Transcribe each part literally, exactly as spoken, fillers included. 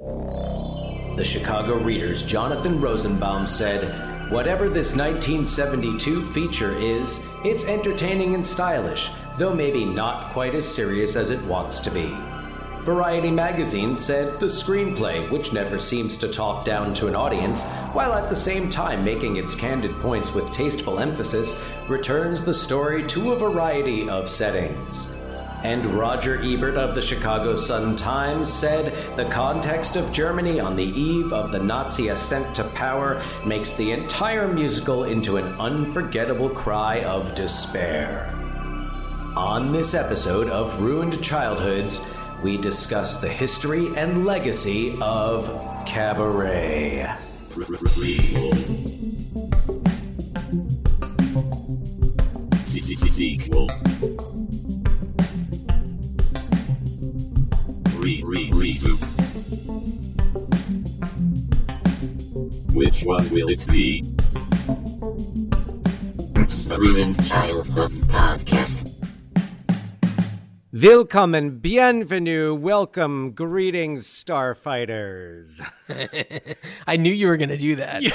The Chicago Reader's Jonathan Rosenbaum said, "Whatever this nineteen seventy-two feature is, it's entertaining and stylish, though maybe not quite as serious as it wants to be." Variety magazine said the screenplay, which never seems to talk down to an audience, while at the same time making its candid points with tasteful emphasis, returns the story to a variety of settings. And Roger Ebert of the Chicago Sun-Times said the context of Germany on the eve of the Nazi ascent to power makes the entire musical into an unforgettable cry of despair. On this episode of Ruined Childhoods, we discuss the history and legacy of Cabaret. Sequel. Reboot. Which one will it be? The Ruined Childhood Podcast. Willkommen, bienvenue, welcome, greetings, starfighters. I knew you were going to do that. Yeah.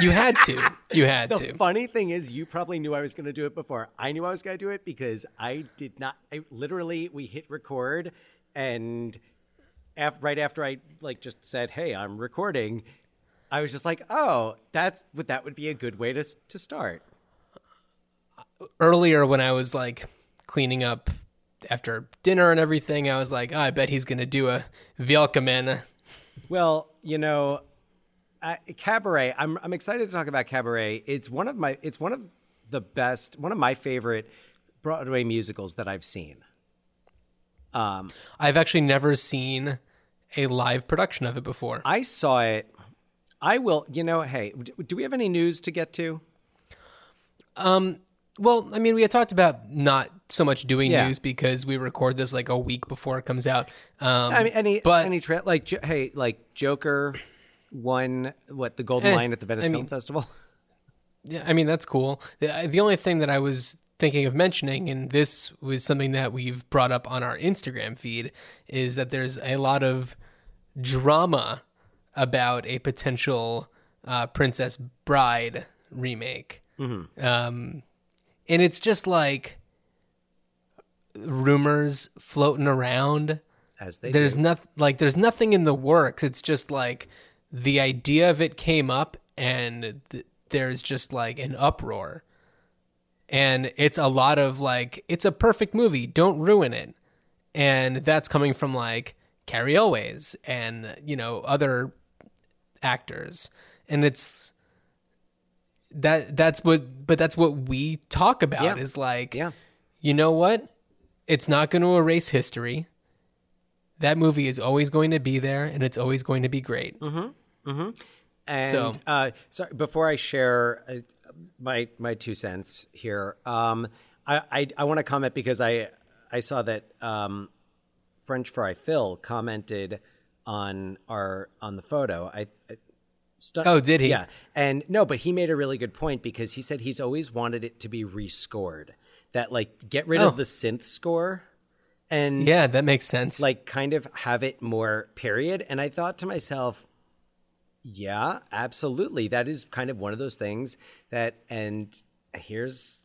You had to. You had the to. The funny thing is, you probably knew I was going to do it before I knew I was going to do it, because I did not. I literally, we hit record, and af- right after I like just said, "Hey, I'm recording," I was just like, "Oh, that's that would be a good way to to start." Earlier, when I was like cleaning up after dinner and everything, I was like, oh, I bet he's going to do a Willkommen. Well, you know, uh, Cabaret, I'm I'm excited to talk about Cabaret. It's one of my, it's one of the best, one of my favorite Broadway musicals that I've seen. Um, I've actually never seen a live production of it before. I saw it. I will, you know, hey, do we have any news to get to? Um. Well, I mean, we had talked about not so much doing yeah. news because we record this like a week before it comes out. Um, I mean, any, but, any tra- like, j- hey, like Joker won, what, the Golden eh, Lion at the Venice I Film mean, Festival? Yeah, I mean, that's cool. The, the only thing that I was thinking of mentioning, and this was something that we've brought up on our Instagram feed, is that there's a lot of drama about a potential uh, Princess Bride remake. Mm-hmm. Um And it's just like rumors floating around. As they there's not like there's nothing in the works. It's just like the idea of it came up, and th- there's just like an uproar. And it's a lot of like, it's a perfect movie, don't ruin it. And that's coming from like Cary Elwes and, you know, other actors. And it's. That that's what, but that's what we talk about yeah. is like, yeah. you know what? It's not going to erase history. That movie is always going to be there, and it's always going to be great. Mm-hmm. Mm-hmm. And so, uh, sorry, before I share uh, my my two cents here, um, I I, I want to comment because I I saw that um, French Fry Phil commented on our on the photo. I. I St- oh, did he? Yeah. And no, but he made a really good point because he said he's always wanted it to be rescored. That like get rid oh. of the synth score and yeah, that makes sense. Like kind of have it more period. And I thought to myself, yeah, absolutely. That is kind of one of those things that, and here's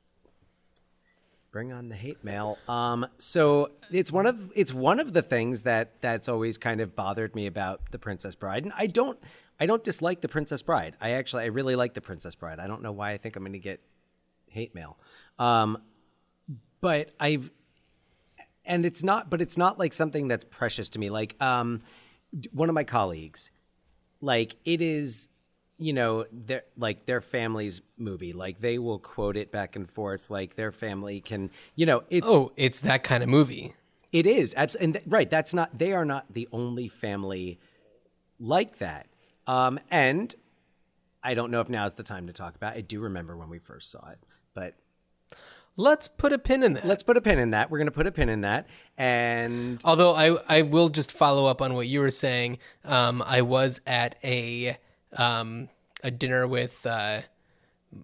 bring on the hate mail. Um, so it's one of it's one of the things that that's always kind of bothered me about The Princess Bride. And I don't I don't dislike The Princess Bride. I actually, I really like The Princess Bride. I don't know why I think I'm going to get hate mail. Um, but I've, and it's not, but it's not like something that's precious to me. Like um, one of my colleagues, like it is, you know, their, like their family's movie. Like they will quote it back and forth. Like their family can, you know, it's. Oh, it's that kind of movie. It is. And th- right. That's not, they are not the only family like that. Um, and I don't know if now's the time to talk about it. I do remember when we first saw it, but let's put a pin in that. Let's put a pin in that. We're going to put a pin in that. And although I, I will just follow up on what you were saying. Um, I was at a, um, a dinner with, uh,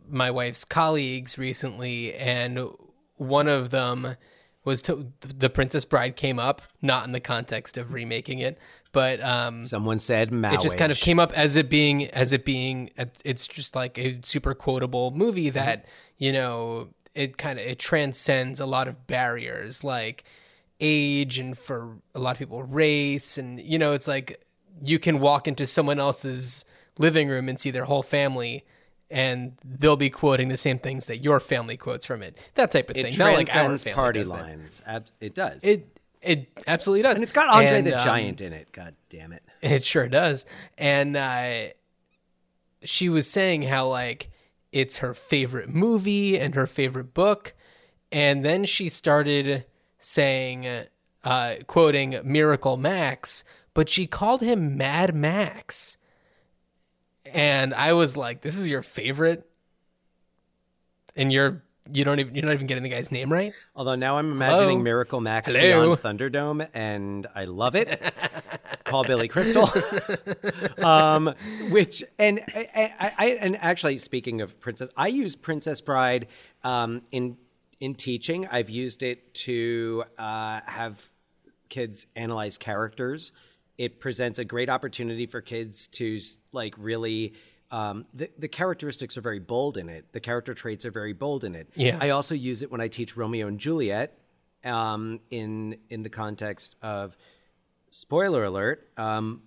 my wife's colleagues recently. And one of them was to, The Princess Bride came up, not in the context of remaking it, but um, someone said Mowage. It just kind of came up as it being as it being it's just like a super quotable movie that mm-hmm. you know it kind of it transcends a lot of barriers like age and for a lot of people race and you know it's like you can walk into someone else's living room and see their whole family. And they'll be quoting the same things that your family quotes from it. That type of thing. It transcends like party lines. Ab- it does. It it absolutely does. And it's got Andre and, the um, Giant in it. God damn it. It sure does. And uh, she was saying how like it's her favorite movie and her favorite book. And then she started saying, uh, quoting Miracle Max, but she called him Mad Max. And I was like, "This is your favorite," and you're you don't even you're not even getting the guy's name right. Although now I'm imagining Hello? Miracle Max Hello? Beyond Thunderdome, and I love it. Call Billy Crystal, um, which and I, I, I and actually speaking of Princess, I use Princess Bride um, in in teaching. I've used it to uh, have kids analyze characters. It presents a great opportunity for kids to like really um, the, the characteristics are very bold in it. The character traits are very bold in it. Yeah. I also use it when I teach Romeo and Juliet um, in in the context of, spoiler alert, um,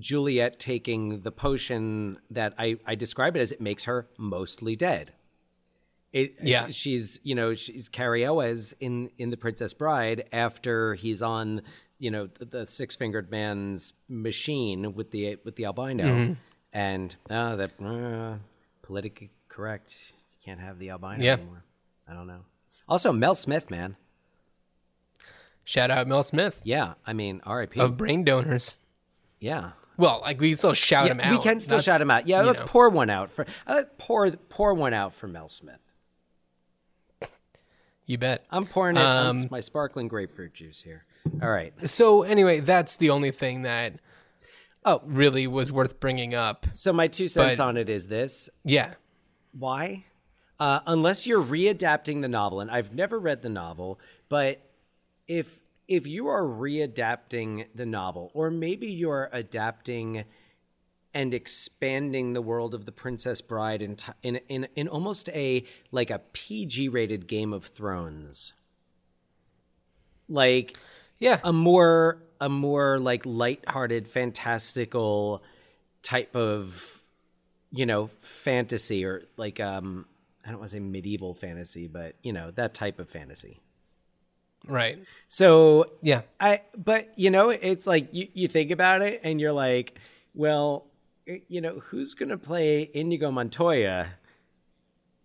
Juliet taking the potion that I, I describe it as it makes her mostly dead. It, yeah. She's, you know, she's Cary Elwes in, in The Princess Bride after he's on, you know, the, the six-fingered man's machine with the with the albino. Mm-hmm. And uh, that uh, politically correct. You can't have the albino yeah. anymore. I don't know. Also, Mel Smith, man. Shout out Mel Smith. Yeah. I mean, R I P. Of brain donors. Yeah. Well, like we can still shout yeah, him out. We can still let's, shout him out. Yeah, let's know. pour one out. for uh, pour, pour one out for Mel Smith. You bet. I'm pouring it. Um, it's my sparkling grapefruit juice here. All right. So anyway, that's the only thing that oh, really was worth bringing up. So my two cents but, on it is this. Yeah. Why? Uh, unless you're readapting the novel, and I've never read the novel, but if if you are readapting the novel, or maybe you're adapting and expanding the world of The Princess Bride in, t- in in in almost a like a P G rated Game of Thrones, like yeah, a more a more like lighthearted, fantastical type of you know fantasy or like um I don't want to say medieval fantasy, but you know that type of fantasy. Right. So yeah, I but you know it's like you you think about it and you're like, well. You know, who's going to play Inigo Montoya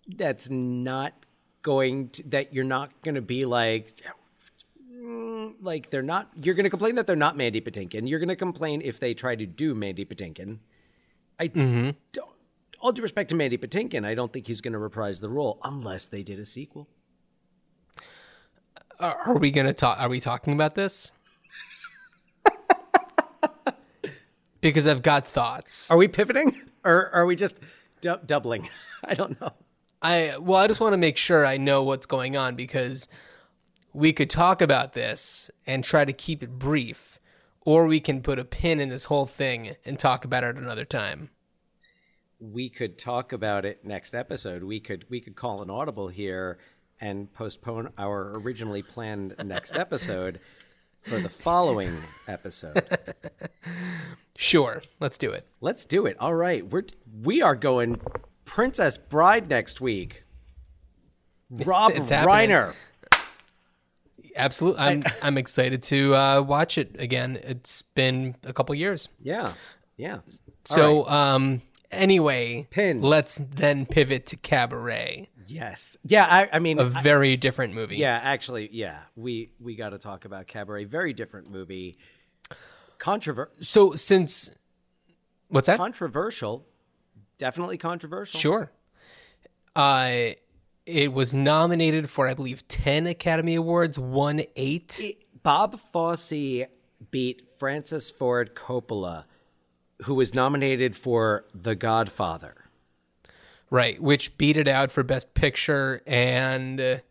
that's not going to, that you're not going to be like, like they're not, you're going to complain that they're not Mandy Patinkin. You're going to complain if they try to do Mandy Patinkin. I mm-hmm. don't, all due respect to Mandy Patinkin, I don't think he's going to reprise the role unless they did a sequel. Are we going to talk, are we talking about this? Because I've got thoughts. Are we pivoting or are we just du- doubling? I don't know. I Well, I just want to make sure I know what's going on because we could talk about this and try to keep it brief, or we can put a pin in this whole thing and talk about it another time. We could talk about it next episode. We could we could call an audible here and postpone our originally planned next episode for the following episode. Sure, let's do it. Let's do it. All right, we're we are going Princess Bride next week. Rob it's Reiner. Happening. Absolutely, I'm I'm excited to uh, watch it again. It's been a couple years. Yeah, yeah. So right. um, anyway, Pin. Let's then pivot to Cabaret. Yes. Yeah, I, I mean... A very I, different movie. Yeah, actually, yeah. We we got to talk about Cabaret. Very different movie. Controversial. So since... What's that? Controversial. Definitely controversial. Sure. Uh, it was nominated for, I believe, ten Academy Awards, won eight. It, Bob Fosse beat Francis Ford Coppola, who was nominated for The Godfather. Right, which beat it out for Best Picture and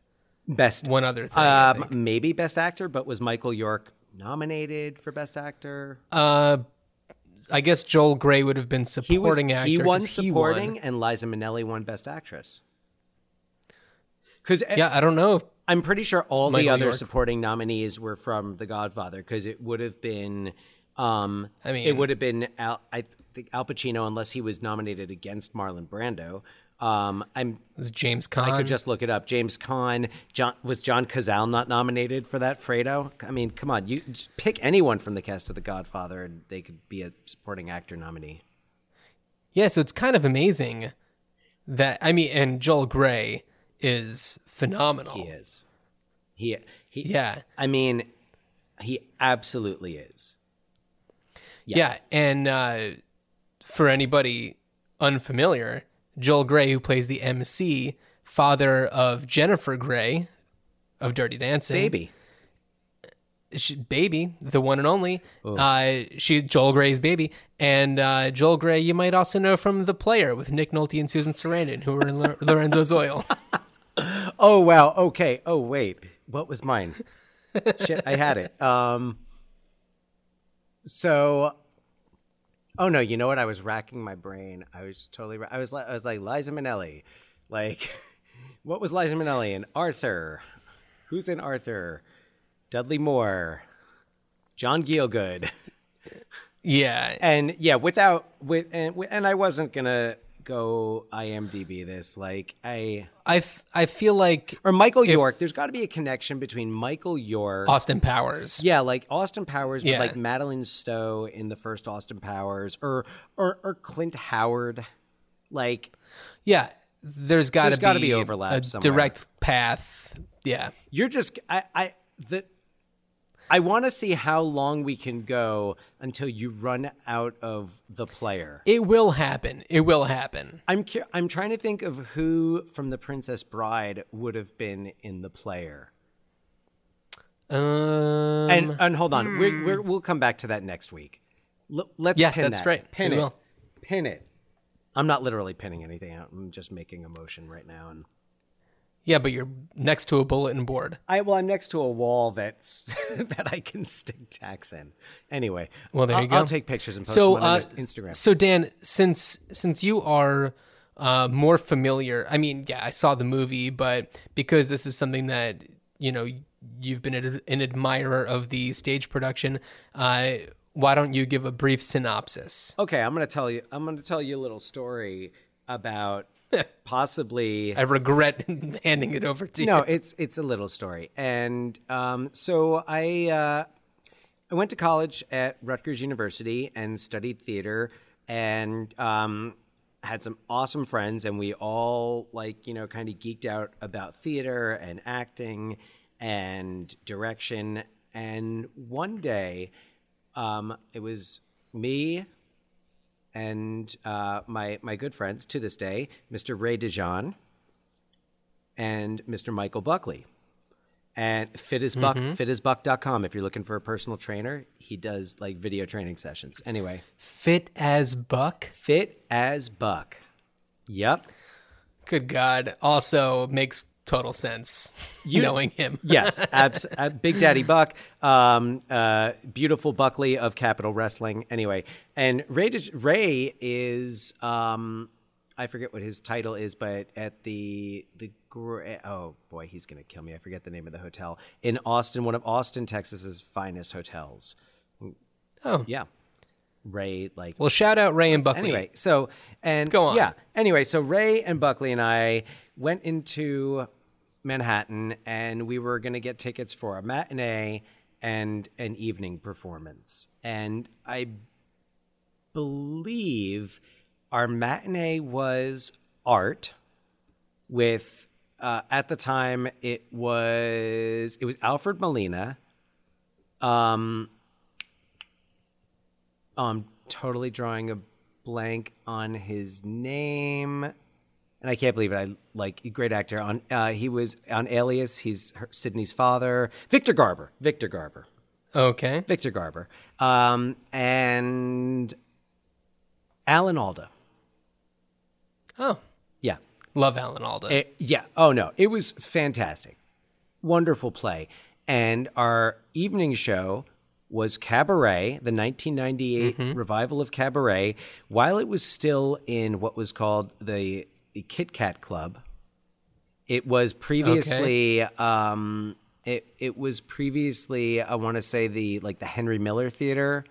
best one other thing. Um, maybe Best Actor, but was Michael York nominated for Best Actor? Uh, I guess Joel Grey would have been supporting he was, actor. He won supporting, he won. And Liza Minnelli won Best Actress. Cause yeah, I don't know. If I'm pretty sure all Michael the other York. supporting nominees were from The Godfather, because it would have been, um, I mean, it would have been Al, I think Al Pacino, unless he was nominated against Marlon Brando. Um, I'm it was James Caan. I could just look it up. James Caan. John, was John Cazale not nominated for that? Fredo. I mean, come on. You pick anyone from the cast of The Godfather, and they could be a supporting actor nominee. Yeah, so it's kind of amazing that I mean, and Joel Grey is phenomenal. He is. He. he yeah. I mean, he absolutely is. Yeah, yeah and uh, for anybody unfamiliar, Joel Grey, who plays the M C, father of Jennifer Grey of Dirty Dancing. Baby. She, baby, the one and only. Uh, she Joel Grey's baby. And uh, Joel Grey, you might also know from The Player with Nick Nolte and Susan Sarandon, who were in Lorenzo's Oil. Oh, wow. Okay. Oh, wait. What was mine? Shit, I had it. Um, so... Oh no! You know what? I was racking my brain. I was just totally. Ra- I was. Li- I was like Liza Minnelli. Like, what was Liza Minnelli in? Arthur. Who's in Arthur? Dudley Moore. John Gielgud. Yeah. And yeah, without with and, and I wasn't gonna go I M D B this. Like I. I, f- I feel like or Michael if, York. There's got to be a connection between Michael York, Austin Powers. Yeah, like Austin Powers, yeah. With like Madeline Stowe in the first Austin Powers, or or, or Clint Howard. Like, yeah, there's got to be, be overlap. A somewhere. Direct path. Yeah, you're just I I the I want to see how long we can go until you run out of The Player. It will happen. It will happen. I'm cu- I'm trying to think of who from The Princess Bride would have been in The Player. Um, and and hold on, hmm. we're, we're, we'll come back to that next week. L- let's yeah, pin that's that. Right. Pin we it. Will. Pin it. I'm not literally pinning anything out. I'm just making a motion right now. And yeah, but you're next to a bulletin board. I well, I'm next to a wall that's that I can stick tacks in. Anyway, well, there I'll, you go. I'll take pictures and post so, them on uh, Instagram. So, Dan, since since you are uh, more familiar, I mean, yeah, I saw the movie, but because this is something that you know you've been a, an admirer of the stage production, uh, why don't you give a brief synopsis? Okay, I'm gonna tell you. I'm gonna tell you a little story about. Possibly, I regret handing it over to you. No, it's it's a little story, and um, so I uh, I went to college at Rutgers University and studied theater, and um, had some awesome friends, and we all like you know kind of geeked out about theater and acting and direction. And one day, um, it was me. And uh, my my good friends to this day, Mister Ray DeJean and Mister Michael Buckley, and fit as buck mm-hmm. fit as buck dot com if you're looking for a personal trainer. He does like video training sessions. Anyway, fit as buck, fit as buck. Yep. Good God! Also makes total sense you, knowing him. Yes, abs- Big Daddy Buck, um, uh, beautiful Buckley of Capital Wrestling. Anyway, and Ray De- Ray is um, I forget what his title is, but at the the oh boy, he's gonna kill me. I forget the name of the hotel in Austin, one of Austin, Texas's finest hotels. Oh yeah, Ray like well, shout out Ray and Buckley. Anyway, so and go on. Yeah. Anyway, so Ray and Buckley and I went into Manhattan, and we were going to get tickets for a matinee and an evening performance. And I believe our matinee was art with, uh, at the time it was, it was Alfred Molina. Um, I'm totally drawing a blank on his name. And I can't believe it. I like great actor on. Uh, he was on Alias. He's her, Sydney's father, Victor Garber. Victor Garber. Okay. Victor Garber. Um, and Alan Alda. Oh yeah, love Alan Alda. It, yeah. Oh no, it was fantastic, wonderful play. And our evening show was Cabaret, the nineteen ninety-eight mm-hmm. revival of Cabaret, while it was still in what was called the, the Kit Kat Club. It was previously, okay. um, it it was previously, I want to say the like the Henry Miller Theater,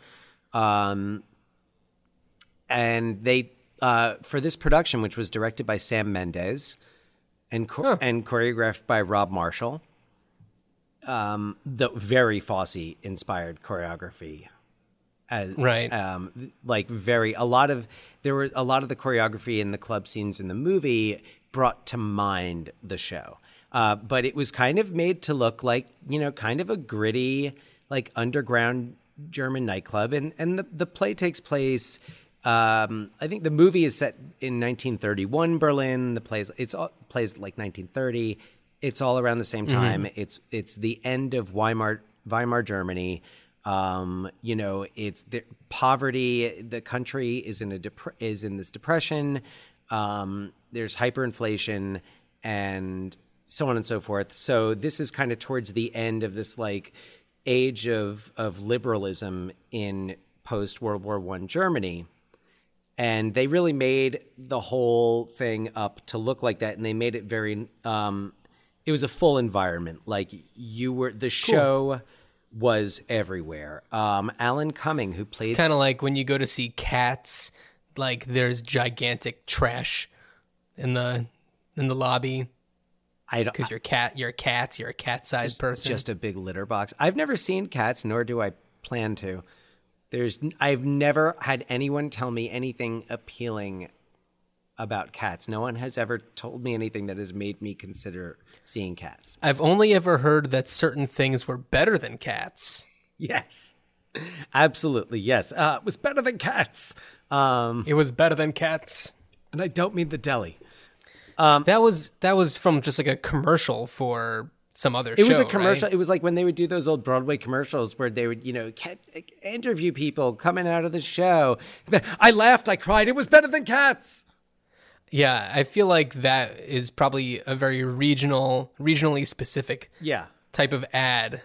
um, and they uh, for this production, which was directed by Sam Mendes, and cho- huh. and choreographed by Rob Marshall. Um, the very Fosse inspired choreography, as, right? Um, like very a lot of there were a lot of the choreography in the club scenes in the movie brought to mind the show, uh, but it was kind of made to look like, you know, kind of a gritty, like underground German nightclub, and and the the play takes place. Um, I think the movie is set in nineteen thirty-one Berlin. The plays it's all, plays like nineteen thirty. It's all around the same time. Mm-hmm. It's it's the end of Weimar, Weimar Germany. Um, you know, it's the poverty. The country is in a dep- is in this depression. Um, there's hyperinflation and so on and so forth. So this is kind of towards the end of this like age of of liberalism in post World War One Germany. And they really made the whole thing up to look like that, and they made it very. Um, It was a full environment. Like you were, the show cool. was everywhere. Um, Alan Cumming, who played, kind of like when you go to see Cats, like there's gigantic trash in the in the lobby. I don't because you're cat, you're a cat, you're a cat-sized person. Just a big litter box. I've never seen Cats, nor do I plan to. There's, I've never had anyone tell me anything appealing about Cats. No one has ever told me anything that has made me consider seeing Cats. I've only ever heard that certain things were better than Cats. Yes, absolutely. Yes, uh, it was better than Cats. Um, it was better than Cats, and I don't mean the deli. Um, that was that was from just like a commercial for some other. It show, was a commercial. Right? It was like when they would do those old Broadway commercials where they would, you know, cat, interview people coming out of the show. I laughed. I cried. It was better than Cats. Yeah, I feel like that is probably a very regional, regionally specific yeah. type of ad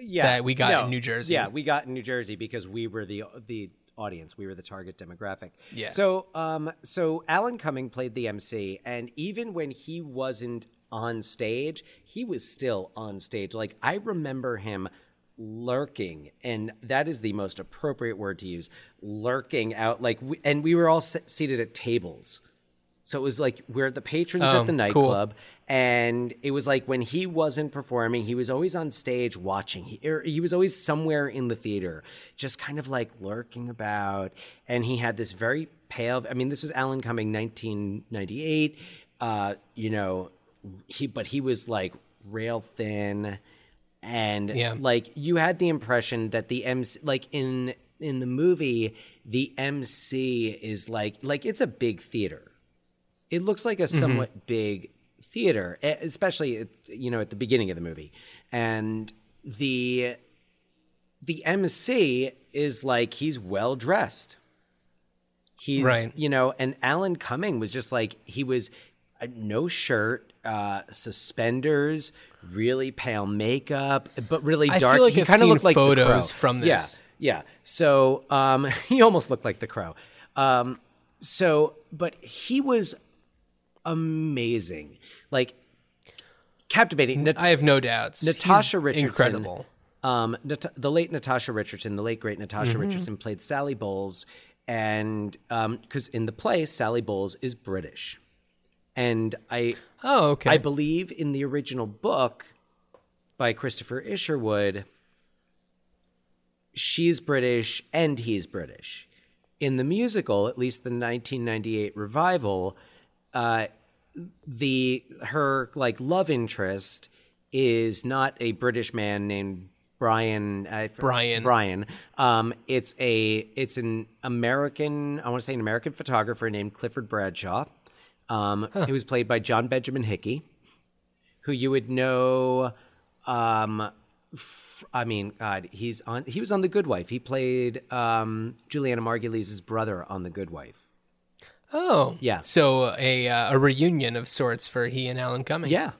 yeah. that we got no. in New Jersey. Yeah, we got in New Jersey because we were the the audience. We were the target demographic. Yeah. So, um, so Alan Cumming played the M C, and even when he wasn't on stage, he was still on stage. Like, I remember him lurking, and that is the most appropriate word to use, lurking out. Like, we, and we were all se- seated at tables. So it was like we're the patrons oh, at the nightclub, cool. and it was like when he wasn't performing, he was always on stage watching. He, or he was always somewhere in the theater, just kind of like lurking about. And he had this very pale. I mean, this was Alan Cumming, nineteen ninety-eight. Uh, you know, he but he was like rail thin, and yeah. like you had the impression that the M C, like in in the movie, the M C is like like it's a big theater. It looks like a somewhat mm-hmm. big theater, especially at, you know, at the beginning of the movie. And the the M C is like he's well dressed. He's right. you know, and Alan Cumming was just like he was uh, no shirt, uh, suspenders, really pale makeup, but really dark. I feel like he kind of looked like photos the Crow. From this. Yeah, yeah. So um, he almost looked like the Crow. Um, so, but he was. Amazing, like captivating. I have no doubts. Natasha He's Richardson, incredible. Um, Nat- the late Natasha Richardson, the late great Natasha mm-hmm. Richardson played Sally Bowles, and because um, in the play Sally Bowles is British, and I oh okay, I believe in the original book by Christopher Isherwood, she's British and he's British. In the musical, at least the nineteen ninety-eight revival. Uh, the her like love interest is not a British man named Brian. I, Brian. Brian. Um, it's a it's an American. I want to say an American photographer named Clifford Bradshaw, um, huh. who was played by John Benjamin Hickey, who you would know. Um, f- I mean, God, he's on. He was on The Good Wife. He played um, Juliana Margulies' brother on The Good Wife. Oh, yeah. So a uh, a reunion of sorts for he and Alan Cumming. Yeah,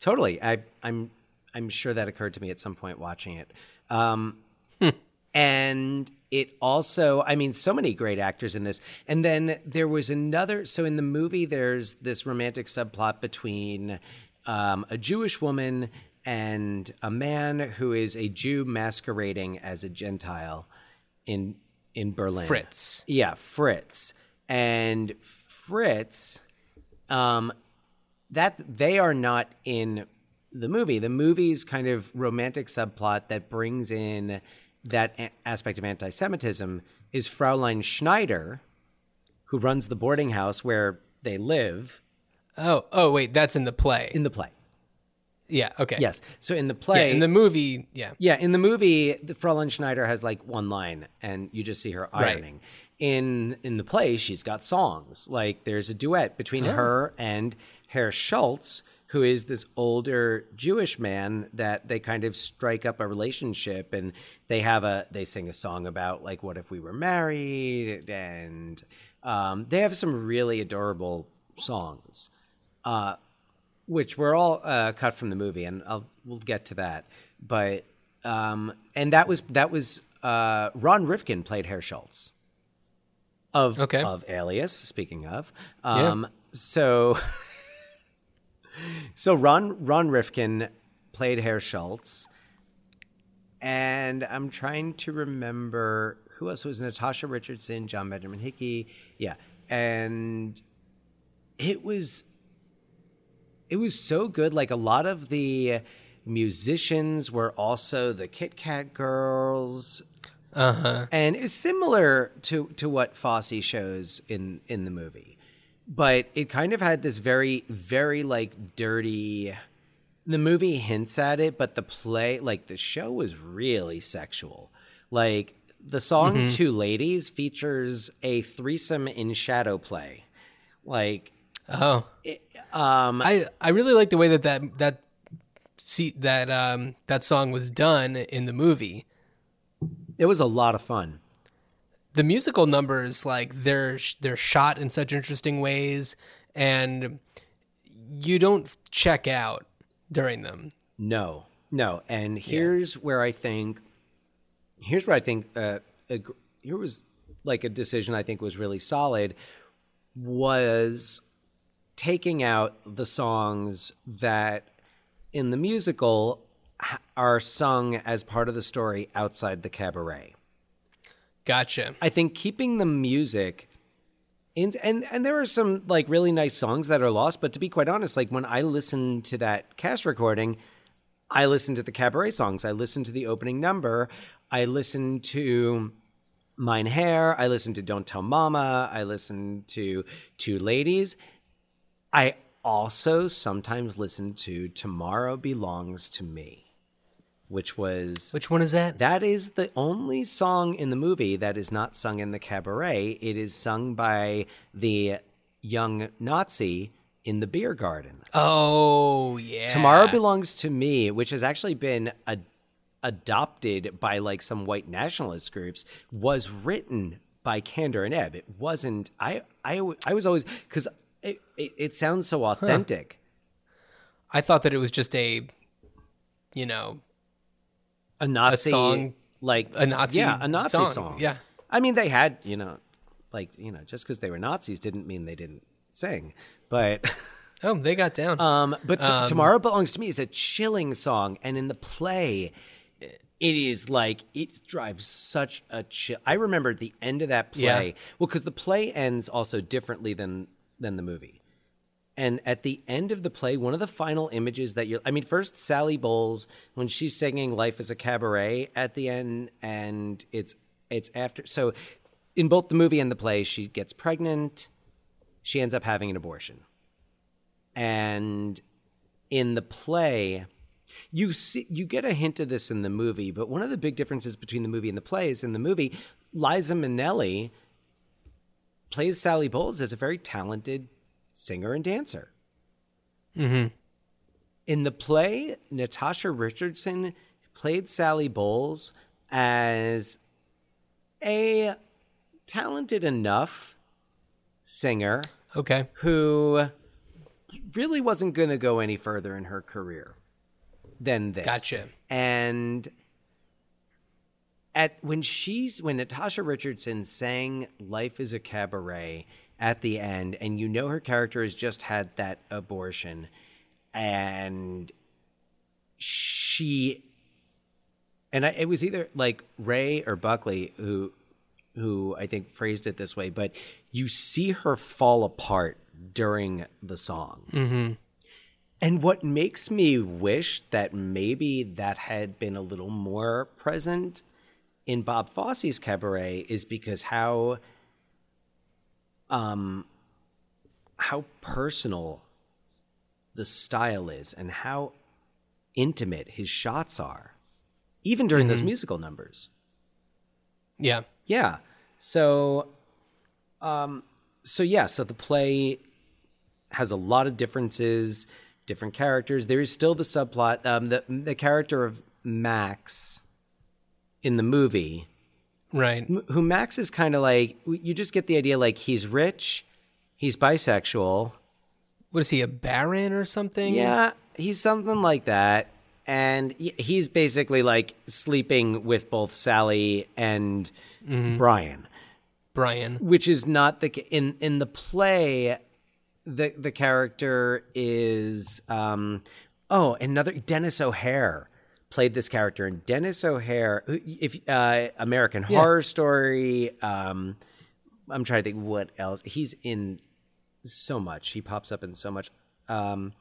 totally. I, I'm I'm sure that occurred to me at some point watching it. Um, hmm. And it also, I mean, so many great actors in this. And then there was another, so in the movie, there's this romantic subplot between um, a Jewish woman and a man who is a Jew masquerading as a Gentile in in Berlin. Fritz. Yeah, Fritz. And Fritz, um, that they are not in the movie. The movie's kind of romantic subplot that brings in that a- aspect of anti-Semitism is Fraulein Schneider, who runs the boarding house where they live. Oh, oh, wait, that's in the play. In the play. Yeah, okay. Yes. So in the play... Yeah, in the movie, yeah. Yeah, in the movie, the Fraulein Schneider has like one line and you just see her ironing. Right. In in the play, she's got songs. Like there's a duet between oh. her and Herr Schultz, who is this older Jewish man that they kind of strike up a relationship, and they have a they sing a song about like what if we were married, and um, they have some really adorable songs. Uh which were all uh, cut from the movie, and I'll, we'll get to that. But um, and that was that was uh, Ron Rifkin played Herr Schultz of okay. of Alias. Speaking of, um, yeah. so so Ron Ron Rifkin played Herr Schultz, and I'm trying to remember who else was Natasha Richardson, John Benjamin Hickey, yeah, and it was. It was so good. Like a lot of the musicians were also the Kit Kat girls. Uh-huh. And it's similar to, to what Fosse shows in, in the movie. But it kind of had this very, very like dirty, the movie hints at it, but the play, like the show was really sexual. Like the song mm-hmm. Two Ladies features a threesome in shadow play. Like, oh, it, um, I, I really like the way that that that see, that um that song was done in the movie. It was a lot of fun. The musical numbers, like they're they're shot in such interesting ways, and you don't check out during them. No, no. And here's yeah. where I think here's where I think uh, a, here was like a decision I think was really solid was. Taking out the songs that in the musical are sung as part of the story outside the cabaret. Gotcha. I think keeping the music in, and, and there are some like really nice songs that are lost, but to be quite honest, like when I listened to that cast recording, I listened to the cabaret songs. I listened to the opening number. I listened to Mein Herr. I listened to Don't Tell Mama. I listened to Two Ladies. I also sometimes listen to Tomorrow Belongs to Me, which was... Which one is that? That is the only song in the movie that is not sung in the cabaret. It is sung by the young Nazi in the beer garden. Oh, yeah. Tomorrow Belongs to Me, which has actually been ad- adopted by like some white nationalist groups, was written by Candor and Ebb. It wasn't... I, I, I was always... because. It, it, it sounds so authentic. Huh. I thought that it was just a, you know, a Nazi a song, like a Nazi, yeah, a Nazi song. song. Yeah, I mean, they had, you know, like you know, just because they were Nazis didn't mean they didn't sing. But oh, they got down. Um, but t- um, Tomorrow Belongs to Me is a chilling song, and in the play, it is like it drives such a chill. I remember the end of that play. Yeah. Well, because the play ends also differently than. than the movie. And at the end of the play, one of the final images that you I mean, first Sally Bowles, when she's singing Life is a Cabaret at the end, and it's it's after. So in both the movie and the play, she gets pregnant. She ends up having an abortion. And in the play, you see you get a hint of this in the movie, but one of the big differences between the movie and the play is in the movie, Liza Minnelli plays Sally Bowles as a very talented singer and dancer. Mm-hmm. In the play, Natasha Richardson played Sally Bowles as a talented enough singer okay. who really wasn't going to go any further in her career than this. Gotcha. And at when she's when Natasha Richardson sang "Life Is a Cabaret" at the end, and you know her character has just had that abortion, and she, and I, it was either like Ray or Buckley who, who I think phrased it this way, but you see her fall apart during the song. Mm-hmm. And what makes me wish that maybe that had been a little more present in Bob Fosse's Cabaret is because how um, how personal the style is and how intimate his shots are, even during mm-hmm. those musical numbers. Yeah. Yeah. So, um, so yeah, so the play has a lot of differences, different characters. There is still the subplot. Um, the the character of Max in the movie, right? M- who Max is kind of like, you just get the idea, like he's rich, he's bisexual. What is he, a baron or something? Yeah, he's something like that. And he's basically like sleeping with both Sally and mm-hmm. Brian. Brian. Which is not the in in the play. The the character is um, oh another Dennis O'Hare played this character, and Dennis O'Hare if uh, American yeah. Horror Story. Um, I'm trying to think what else he's in. So much he pops up in so much. Um,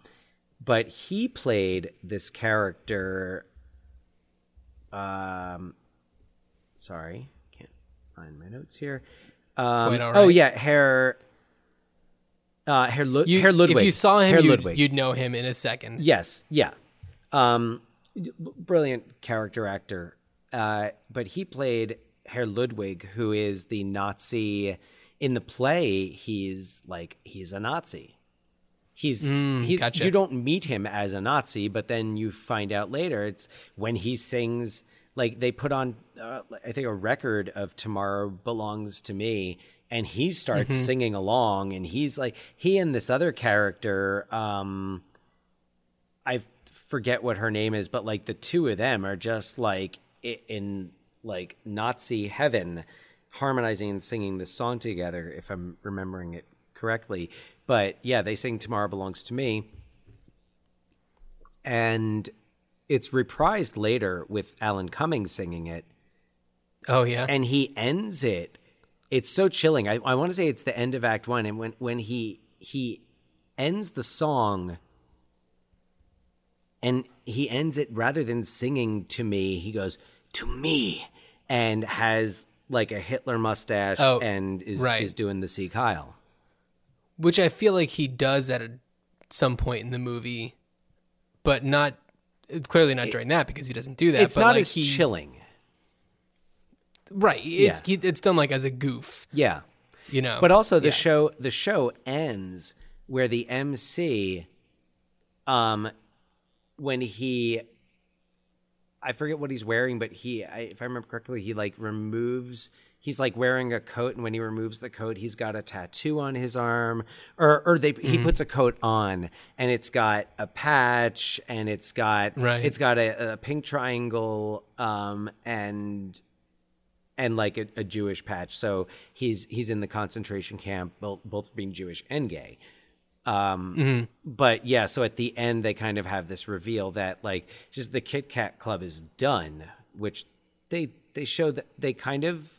But he played this character. Um, sorry, can't find my notes here. Um, Quite all right. Oh yeah, Herr uh, Herr, Lu- you, Herr Ludwig. If you saw him, you'd, you'd know him in a second. Yes, yeah, um, brilliant character actor. Uh, but he played Herr Ludwig, who is the Nazi in the play. He's like he's a Nazi. He's mm, he's gotcha. You don't meet him as a Nazi, but then you find out later it's when he sings, like they put on uh, I think a record of Tomorrow Belongs to Me, and he starts mm-hmm. singing along, and he's like he and this other character, um, I forget what her name is, but like the two of them are just like in like Nazi heaven, harmonizing and singing this song together, if I'm remembering it correctly. But yeah, they sing Tomorrow Belongs to Me. And it's reprised later with Alan Cumming singing it. Oh, yeah. And he ends it. It's so chilling. I, I want to say it's the end of Act One. And when, when he he ends the song, and he ends it rather than singing "to me," he goes, "to me," and has like a Hitler mustache oh, and is, right. is doing the "See Kyle." Which I feel like he does at a, some point in the movie, but not clearly not during it, that because he doesn't do that. It's but not like as he, chilling, right? It's yeah. he, it's done like as a goof, yeah. You know, but also the yeah. show the show ends where the M C, um, when he, I forget what he's wearing, but he, I, if I remember correctly, he like removes. He's like wearing a coat, and when he removes the coat, he's got a tattoo on his arm, or or they mm-hmm. he puts a coat on, and it's got a patch, and it's got right. it's got a, a pink triangle, um, and and like a, a Jewish patch. So he's he's in the concentration camp, both both for being Jewish and gay. Um, mm-hmm. But yeah, so at the end they kind of have this reveal that like just the Kit Kat Club is done, which they they show that they kind of.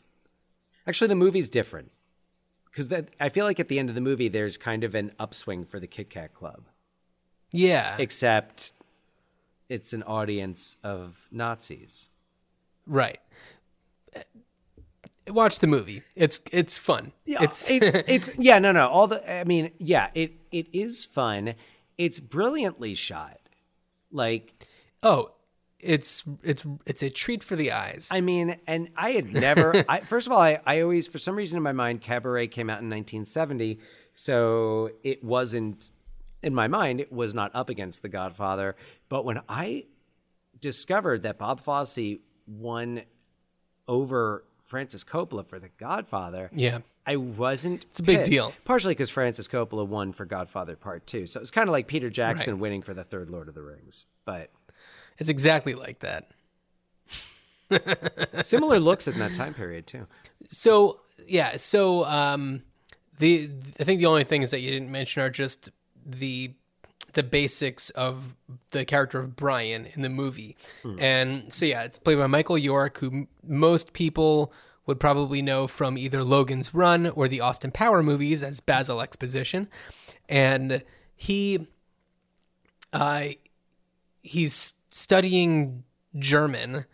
Actually, the movie's different because that I feel like at the end of the movie, there's kind of an upswing for the Kit Kat Club. Yeah. Except it's an audience of Nazis. Right. Watch the movie. It's it's fun. Yeah, it's it, it's yeah, no, no. All the I mean, yeah, it it is fun. It's brilliantly shot. Like, oh, It's it's it's a treat for the eyes. I mean, and I had never. I, first of all, I, I always, for some reason in my mind, Cabaret came out in nineteen seventy, so it wasn't in my mind. It was not up against The Godfather. But when I discovered that Bob Fosse won over Francis Coppola for The Godfather, yeah, I wasn't. It's a big pissed. Deal, partially because Francis Coppola won for Godfather Part Two, so it's kind of like Peter Jackson right. winning for the third Lord of the Rings, but. It's exactly like that. Similar looks in that time period too. So yeah, so um, the I think the only things that you didn't mention are just the the basics of the character of Brian in the movie. Mm. And so yeah, it's played by Michael York, who m- most people would probably know from either Logan's Run or the Austin Power movies as Basil Exposition. And he uh, he's studying German,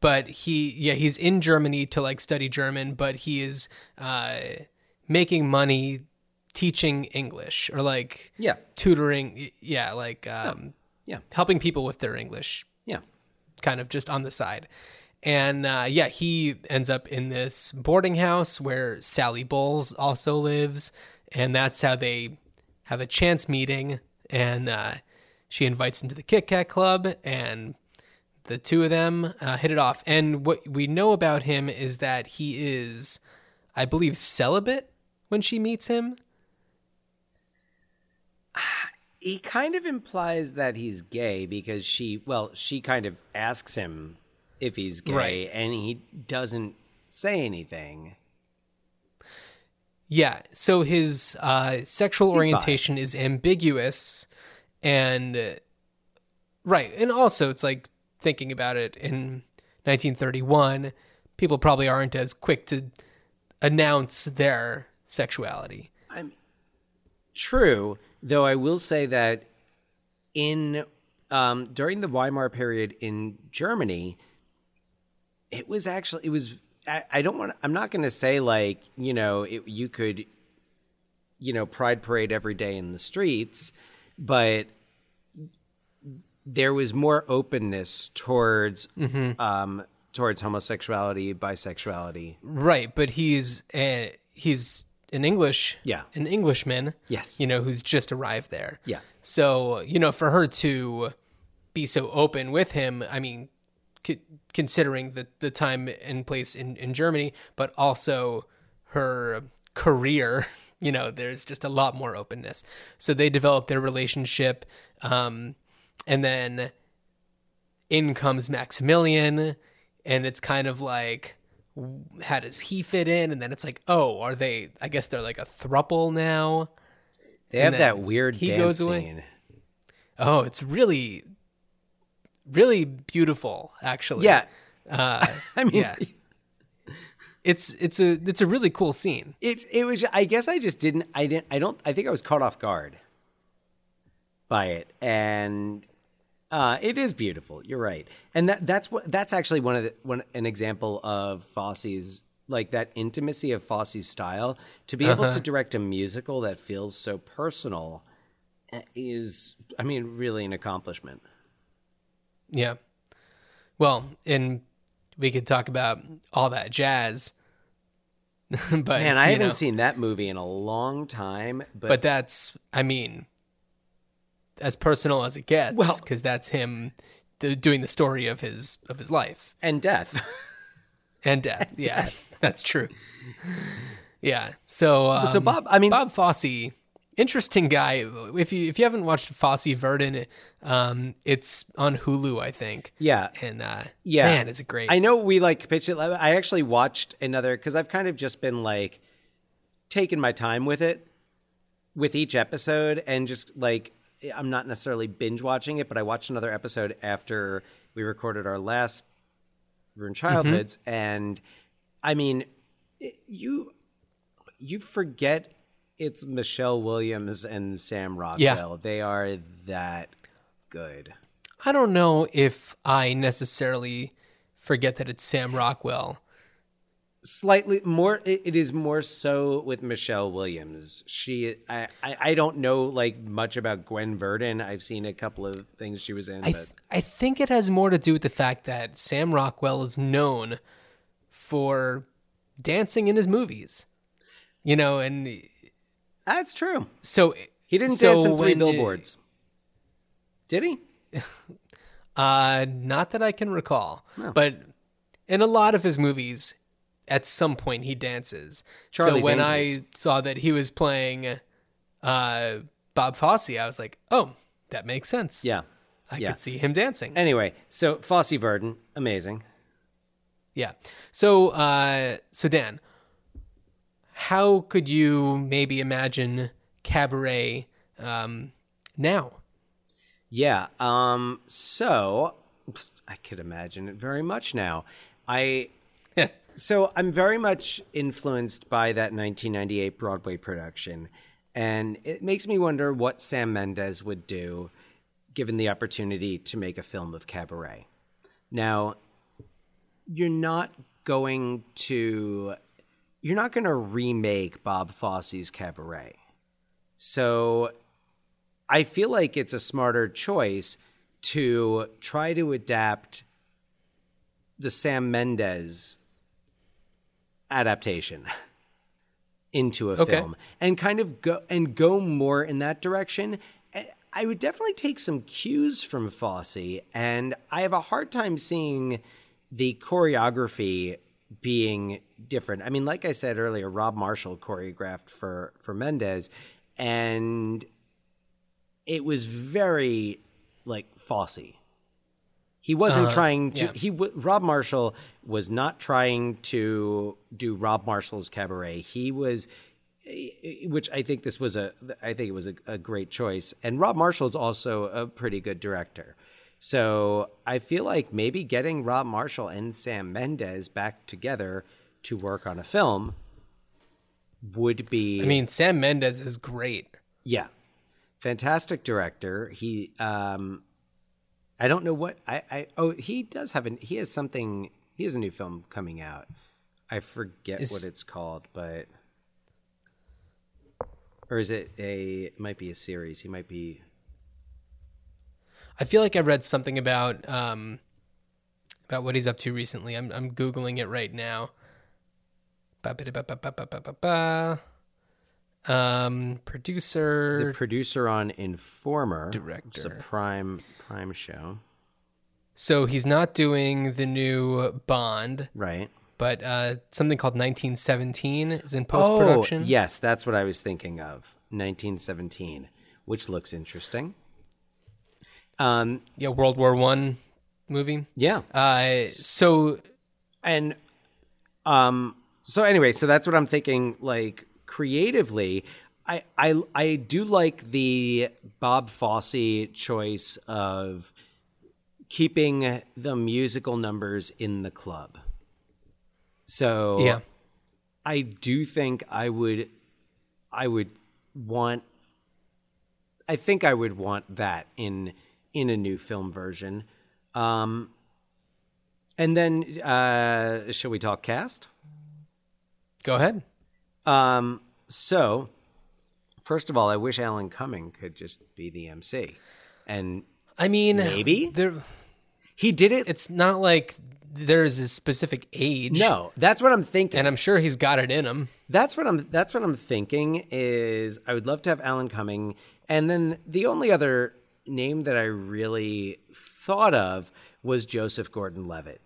but he yeah he's in Germany to like study German, but he is uh, making money teaching English or like yeah. tutoring yeah like um, yeah. yeah helping people with their English yeah kind of just on the side. And uh, yeah, he ends up in this boarding house where Sally Bowles also lives, and that's how they have a chance meeting. And uh, she invites him to the Kit Kat Club, and the two of them uh, hit it off. And what we know about him is that he is, I believe, celibate when she meets him. He kind of implies that he's gay because she, well, she kind of asks him if he's gay, right, and he doesn't say anything. Yeah, so his uh, sexual he's orientation bi. is ambiguous, and uh, right, and also it's like thinking about it in nineteen thirty-one, people probably aren't as quick to announce their sexuality. I'm true, though I will say that in um, during the Weimar period in Germany, it was actually, it was, I, I don't want to, I'm not going to say like, you know, it, you could, you know, pride parade every day in the streets, but there was more openness towards, mm-hmm. um, towards homosexuality, bisexuality. Right. But he's, a, he's an English, yeah. an Englishman, yes, you know, who's just arrived there. Yeah. So, you know, for her to be so open with him, I mean, considering the, the time and place in, in Germany, but also her career, you know, there's just a lot more openness. So they develop their relationship. Um, and then in comes Maximilian, and it's kind of like, how does he fit in? And then it's like, oh, are they, I guess they're like a throuple now. They have that weird dance scene. Oh, it's really... really beautiful, actually. Yeah, uh, I mean, yeah. it's it's a it's a really cool scene. It's it was. I guess I just didn't. I didn't. I don't. I think I was caught off guard by it, and uh, it is beautiful. You're right, and that that's what that's actually one of the, one an example of Fosse's like that intimacy of Fosse's style to be uh-huh. able to direct a musical that feels so personal is, I mean, really an accomplishment. Yeah. Well, and we could talk about all that jazz. But man, I haven't know, seen that movie in a long time. But, but that's, I mean, as personal as it gets, because well, that's him th- doing the story of his of his life. And death. And death, and yeah. Death. That's true. Yeah. So, um, so Bob, I mean, Bob Fosse... interesting guy. If you if you haven't watched Fosse Verdon, um, it's on Hulu, I think. Yeah, and uh, yeah, man, it's great. I know we like pitched it. I actually watched another because I've kind of just been like taking my time with it, with each episode, and just like I'm not necessarily binge watching it, but I watched another episode after we recorded our last Ruined Childhoods, mm-hmm. and I mean, you you forget. It's Michelle Williams and Sam Rockwell. Yeah. They are that good. I don't know if I necessarily forget that it's Sam Rockwell. Slightly more. It is more so with Michelle Williams. She, I, I, I don't know like much about Gwen Verdon. I've seen a couple of things she was in. I, but. I think it has more to do with the fact that Sam Rockwell is known for dancing in his movies, you know, and... That's true. So he didn't so dance in three when, billboards. Did he? Uh, not that I can recall. No. But in a lot of his movies, at some point he dances. Charlie's so when Angels. I saw that he was playing uh, Bob Fosse, I was like, oh, that makes sense. Yeah. I yeah. could see him dancing. Anyway, so Fosse Verdon, amazing. Yeah. So, uh, so Dan, how could you maybe imagine Cabaret um, now? Yeah. Um, so I could imagine it very much now. I so I'm very much influenced by that nineteen ninety-eight Broadway production, and it makes me wonder what Sam Mendes would do given the opportunity to make a film of Cabaret. Now, you're not going to you're not going to remake Bob Fosse's Cabaret. So I feel like it's a smarter choice to try to adapt the Sam Mendes adaptation into a okay. film and kind of go and go more in that direction. I would definitely take some cues from Fosse, and I have a hard time seeing the choreography being different. I mean, like I said earlier, Rob Marshall choreographed for, for Mendes, and it was very like Fosse. He wasn't uh, trying to, yeah. he w- Rob Marshall was not trying to do Rob Marshall's Cabaret. He was, which I think this was a, I think it was a, a great choice. And Rob Marshall's also a pretty good director. So I feel like maybe getting Rob Marshall and Sam Mendes back together to work on a film would be... I mean, Sam Mendes is great. Yeah. Fantastic director. He... Um, I don't know what I, I oh he does have an he has something he has a new film coming out. I forget is, what it's called, but or is it a it might be a series. He might be I feel like I read something about um about what he's up to recently. I'm I'm googling it right now. Um, producer. He's a producer on Informer. Director. It's a prime prime show. So he's not doing the new Bond. Right. But uh, something called nineteen seventeen is in post-production. Oh, yes, that's what I was thinking of. nineteen seventeen, which looks interesting. Um, yeah, World War One movie. Yeah. Uh, so... And... um, So anyway, so that's what I'm thinking, like... Creatively, I, I I do like the Bob Fosse choice of keeping the musical numbers in the club. So yeah. I do think I would I would want I think I would want that in in a new film version. Um, and then uh, shall we talk cast? Go ahead. Um, so first of all, I wish Alan Cumming could just be the M C, and I mean, maybe there, he did it. It's not like there's a specific age. No, that's what I'm thinking. And I'm sure he's got it in him. That's what I'm, that's what I'm thinking is I would love to have Alan Cumming. And then the only other name that I really thought of was Joseph Gordon-Levitt.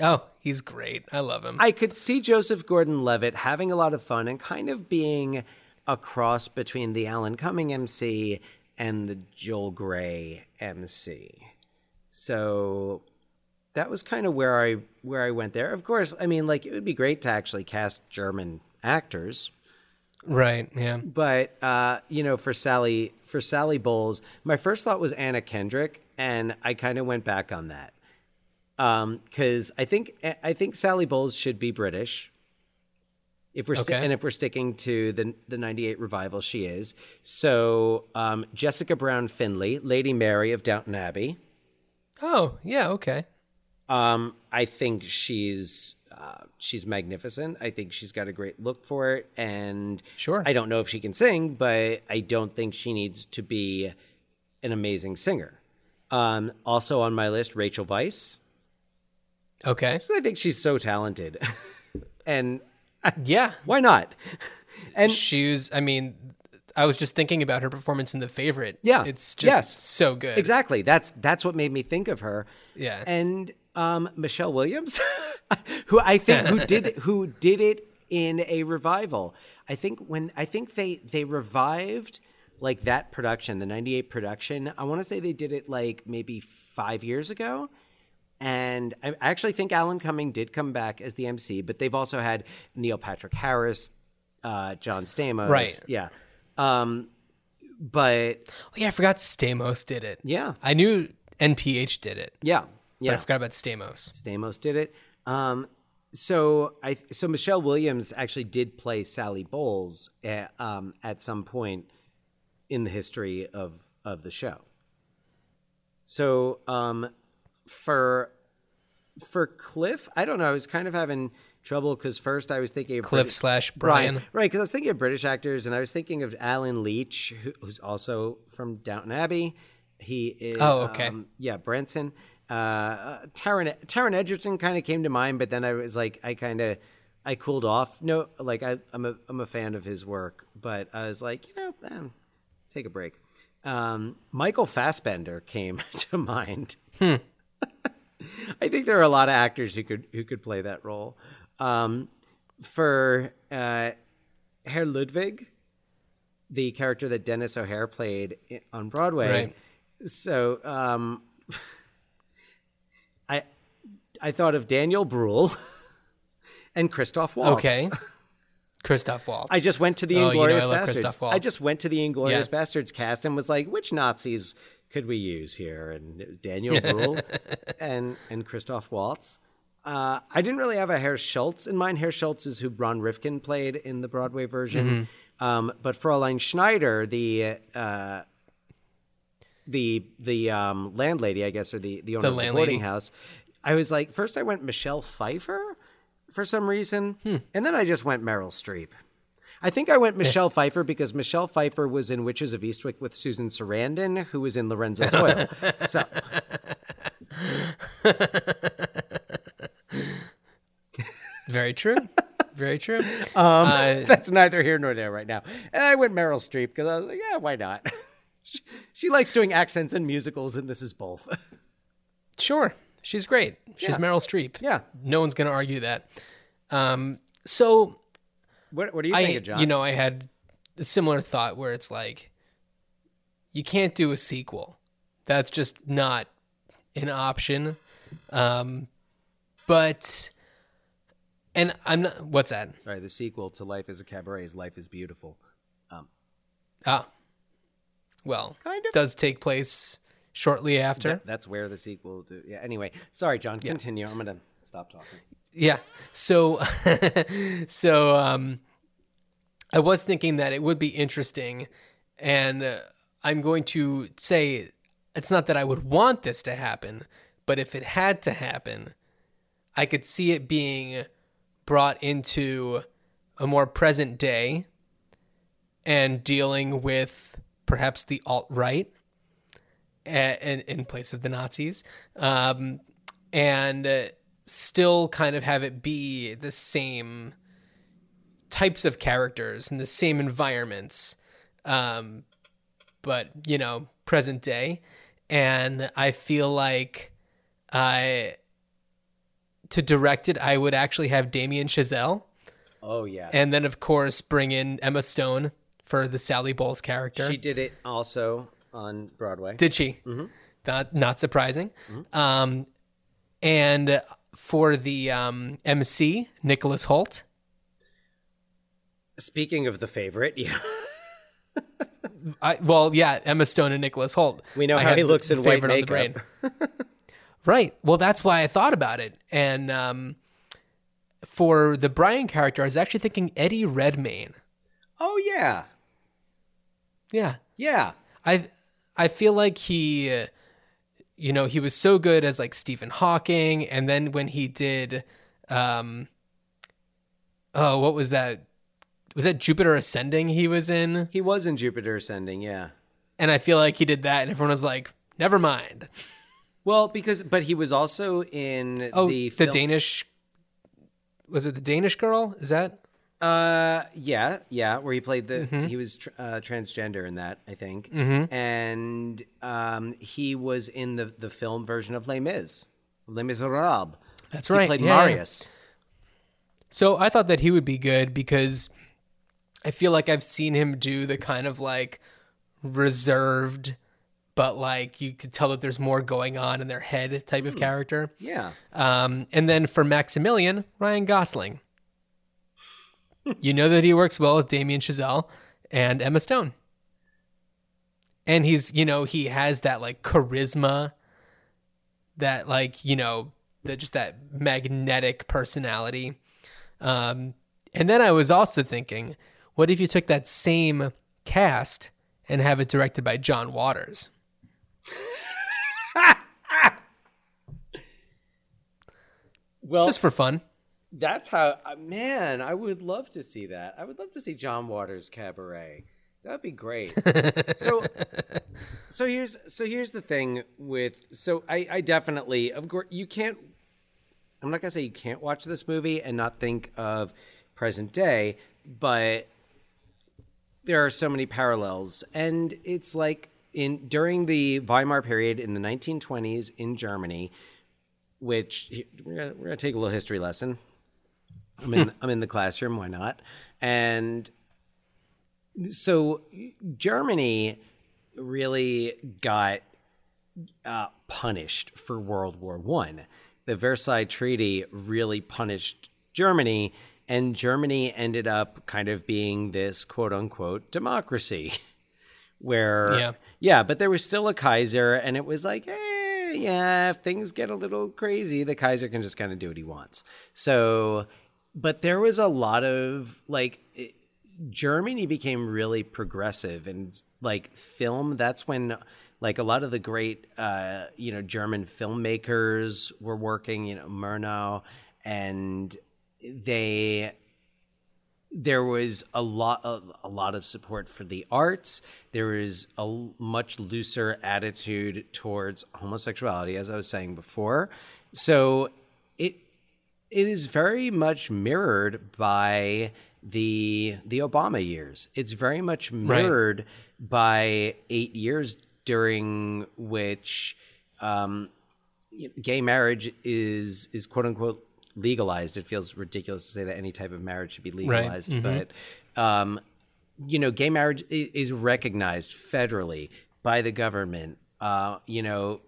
Oh, he's great. I love him. I could see Joseph Gordon-Levitt having a lot of fun and kind of being a cross between the Alan Cumming M C and the Joel Grey M C. So that was kind of where I where I went there. Of course, I mean, like, it would be great to actually cast German actors. Right, yeah. But, uh, you know, for Sally, for Sally Bowles, my first thought was Anna Kendrick, and I kind of went back on that. Um, cause I think, I think Sally Bowles should be British if we're, sti- okay. and if we're sticking to the, the ninety-eight revival, she is. So, um, Jessica Brown Findlay, Lady Mary of Downton Abbey. Oh yeah. Okay. Um, I think she's, uh, she's magnificent. I think she's got a great look for it, and sure. I don't know if she can sing, but I don't think she needs to be an amazing singer. Um, also on my list, Rachel Weisz. Okay. So I think she's so talented. and I, yeah, why not? And she's, I mean, I was just thinking about her performance in The Favorite. Yeah. It's just yes. so good. Exactly. That's, that's what made me think of her. Yeah. And, um, Michelle Williams, who I think, who did, who did it in a revival. I think when, I think they, they revived like that production, the ninety-eight production, I want to say they did it like maybe five years ago. And I actually think Alan Cumming did come back as the M C, but they've also had Neil Patrick Harris, uh, John Stamos. Right. Yeah. Um, but... Oh, yeah, I forgot Stamos did it. Yeah. I knew N P H did it. Yeah. Yeah. But I forgot about Stamos. Stamos did it. Um, so I so Michelle Williams actually did play Sally Bowles at, um, at some point in the history of, of the show. So... Um, For for Cliff, I don't know. I was kind of having trouble because first I was thinking of Cliff British, slash Brian. Brian. Right, because I was thinking of British actors, and I was thinking of Alan Leach, who, who's also from Downton Abbey. He is... Oh, okay. Um, yeah, Branson. Uh, uh, Taron, Taron Egerton kind of came to mind, but then I was like, I kind of... I cooled off. No, like, I, I'm a I'm a fan of his work, but I was like, you know, man, take a break. Um, Michael Fassbender came to mind. Hmm. I think there are a lot of actors who could who could play that role. Um, for uh, Herr Ludwig, the character that Dennis O'Hare played on Broadway, right. so um, I I thought of Daniel Bruhl and Christoph Waltz. Okay, Christoph Waltz. I just went to the oh, Inglourious you know, I Bastards. I just went to the Inglourious yeah. Bastards cast and was like, which Nazis could we use here? And Daniel Bruhl and, and Christoph Waltz. Uh, I didn't really have a Herr Schultz in mind. Herr Schultz is who Ron Rifkin played in the Broadway version. Mm-hmm. Um, but Fräulein Schneider, the uh, the the um, landlady, I guess, or the, the owner the of the boarding house, I was like, first I went Michelle Pfeiffer for some reason, hmm. and then I just went Meryl Streep. I think I went Michelle Pfeiffer because Michelle Pfeiffer was in Witches of Eastwick with Susan Sarandon, who was in Lorenzo's Oil. So, very true, very true. Um, uh, that's neither here nor there right now. And I went Meryl Streep because I was like, yeah, why not? she, she likes doing accents and musicals, and this is both. Sure, she's great. She's yeah. Meryl Streep. Yeah, no one's going to argue that. Um, so. What, what do you I, think of John? You know, I had a similar thought where it's like, you can't do a sequel. That's just not an option. Um, but, and I'm not, what's that? Sorry, the sequel to Life is a Cabaret is Life is Beautiful. Um, ah, well, kind of does take place shortly after. That, that's where the sequel to, yeah, anyway. Sorry, John, continue. Yeah. I'm going to stop talking. Yeah. So, so, um, I was thinking that it would be interesting, and uh, I'm going to say it's not that I would want this to happen, but if it had to happen, I could see it being brought into a more present day and dealing with perhaps the alt-right and in place of the Nazis. Um, and, uh, still kind of have it be the same types of characters and the same environments, um, but, you know, present day. And I feel like I, to direct it, I would actually have Damien Chazelle. Oh, yeah. And then, of course, bring in Emma Stone for the Sally Bowles character. She did it also on Broadway. Did she? Mm-hmm. Not, not surprising. Mm-hmm. Um, and... For the um, M C, Nicholas Hoult. Speaking of The Favorite, yeah. I, well, yeah, Emma Stone and Nicholas Hoult. We know I how he looks in white makeup. Right. Well, that's why I thought about it. And um, for the Brian character, I was actually thinking Eddie Redmayne. Oh, yeah. Yeah. Yeah. I I feel like he... Uh, You know, he was so good as, like, Stephen Hawking, and then when he did, um, oh, what was that? Was that Jupiter Ascending he was in? He was in Jupiter Ascending, yeah. And I feel like he did that, and everyone was like, never mind. Well, because, but he was also in oh, the film. the Danish, was it The Danish Girl? Is that? Uh, yeah, yeah, where he played the, mm-hmm. he was tr- uh, transgender in that, I think. Mm-hmm. And um, he was in the, the film version of Les Mis, Les Miserables. That's right. He played yeah. Marius. So I thought that he would be good because I feel like I've seen him do the kind of like reserved but like you could tell that there's more going on in their head type of character. Yeah. Um, and then for Maximilian, Ryan Gosling. You know that he works well with Damien Chazelle and Emma Stone. And he's, you know, he has that like charisma, that like, you know, that just that magnetic personality. Um, and then I was also thinking, what if you took that same cast and have it directed by John Waters? Well, just for fun. That's how, man, I would love to see that. I would love to see John Waters' Cabaret. That'd be great. So, so here's, so here's the thing with, so I, I definitely, of course, you can't, I'm not gonna say you can't watch this movie and not think of present day, but there are so many parallels. And it's like in, during the Weimar period in the nineteen twenties in Germany, which we're gonna, we're gonna take a little history lesson. I'm in, I'm in the classroom. Why not? And so Germany really got uh, punished for World War One. The Versailles Treaty really punished Germany, and Germany ended up kind of being this quote-unquote democracy where, yeah. yeah, but there was still a Kaiser, and it was like, hey, yeah, if things get a little crazy, the Kaiser can just kind of do what he wants. So, but there was a lot of, like... It, Germany became really progressive and like film. That's when like a lot of the great, uh, you know, German filmmakers were working, you know, Murnau, and they, there was a lot of, a lot of support for the arts. There was a much looser attitude towards homosexuality, as I was saying before. So it, it is very much mirrored by the the Obama years. It's very much mirrored right. by eight years during which um, gay marriage is is quote unquote legalized. It feels ridiculous to say that any type of marriage should be legalized, right. mm-hmm. but um, you know, gay marriage is recognized federally by the government. Uh, you know,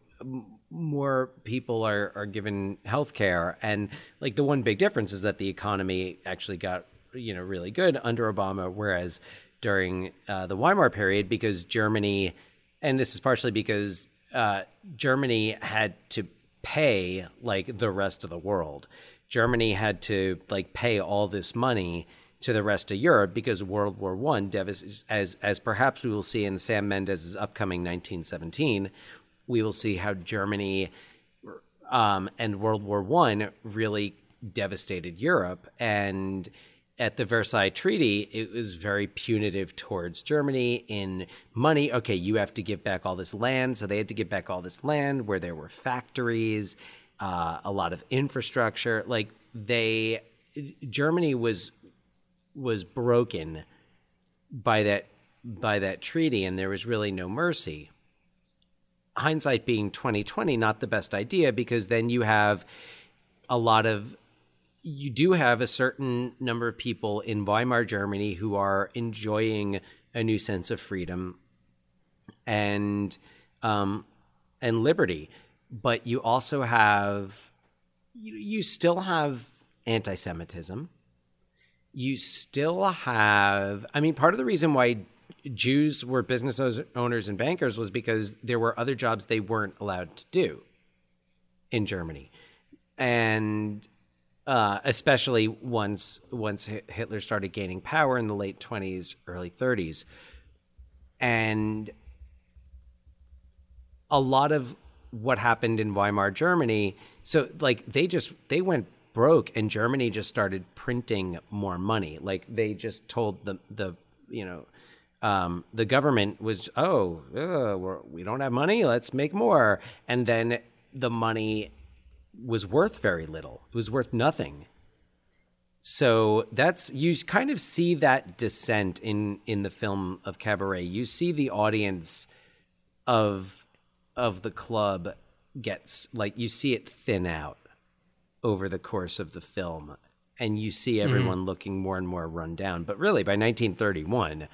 more people are are given health care, and like the one big difference is that the economy actually got, you know, really good under Obama, whereas during uh, the Weimar period, because Germany, and this is partially because uh, Germany had to pay like the rest of the world. Germany had to like pay all this money to the rest of Europe because World War One devastated, as as perhaps we will see in Sam Mendes' upcoming nineteen seventeen, we will see how Germany um, and World War One really devastated Europe. And at the Versailles Treaty, it was very punitive towards Germany in money. Okay, you have to give back all this land. So they had to give back all this land where there were factories, uh, a lot of infrastructure. Like they, Germany was was broken by that by that treaty, and there was really no mercy. Hindsight being twenty twenty, not the best idea, because then you have a lot of. You do have a certain number of people in Weimar Germany who are enjoying a new sense of freedom and um, and liberty, but you also have you, you still have anti-Semitism. You still have, I mean, part of the reason why Jews were business owners and bankers was because there were other jobs they weren't allowed to do in Germany, and. Uh, especially once once Hitler started gaining power in the late twenties, early thirties. And a lot of what happened in Weimar Germany, so like they just, they went broke, and Germany just started printing more money. Like they just told the, the you know, um, the government was, oh, uh, we're, we don't have money, let's make more. And then the money was worth very little. It was worth nothing. So that's, you kind of see that descent in, in the film of Cabaret. You see the audience of, of the club gets, like, you see it thin out over the course of the film, and you see everyone mm-hmm. looking more and more run down. But really by nineteen thirty-one,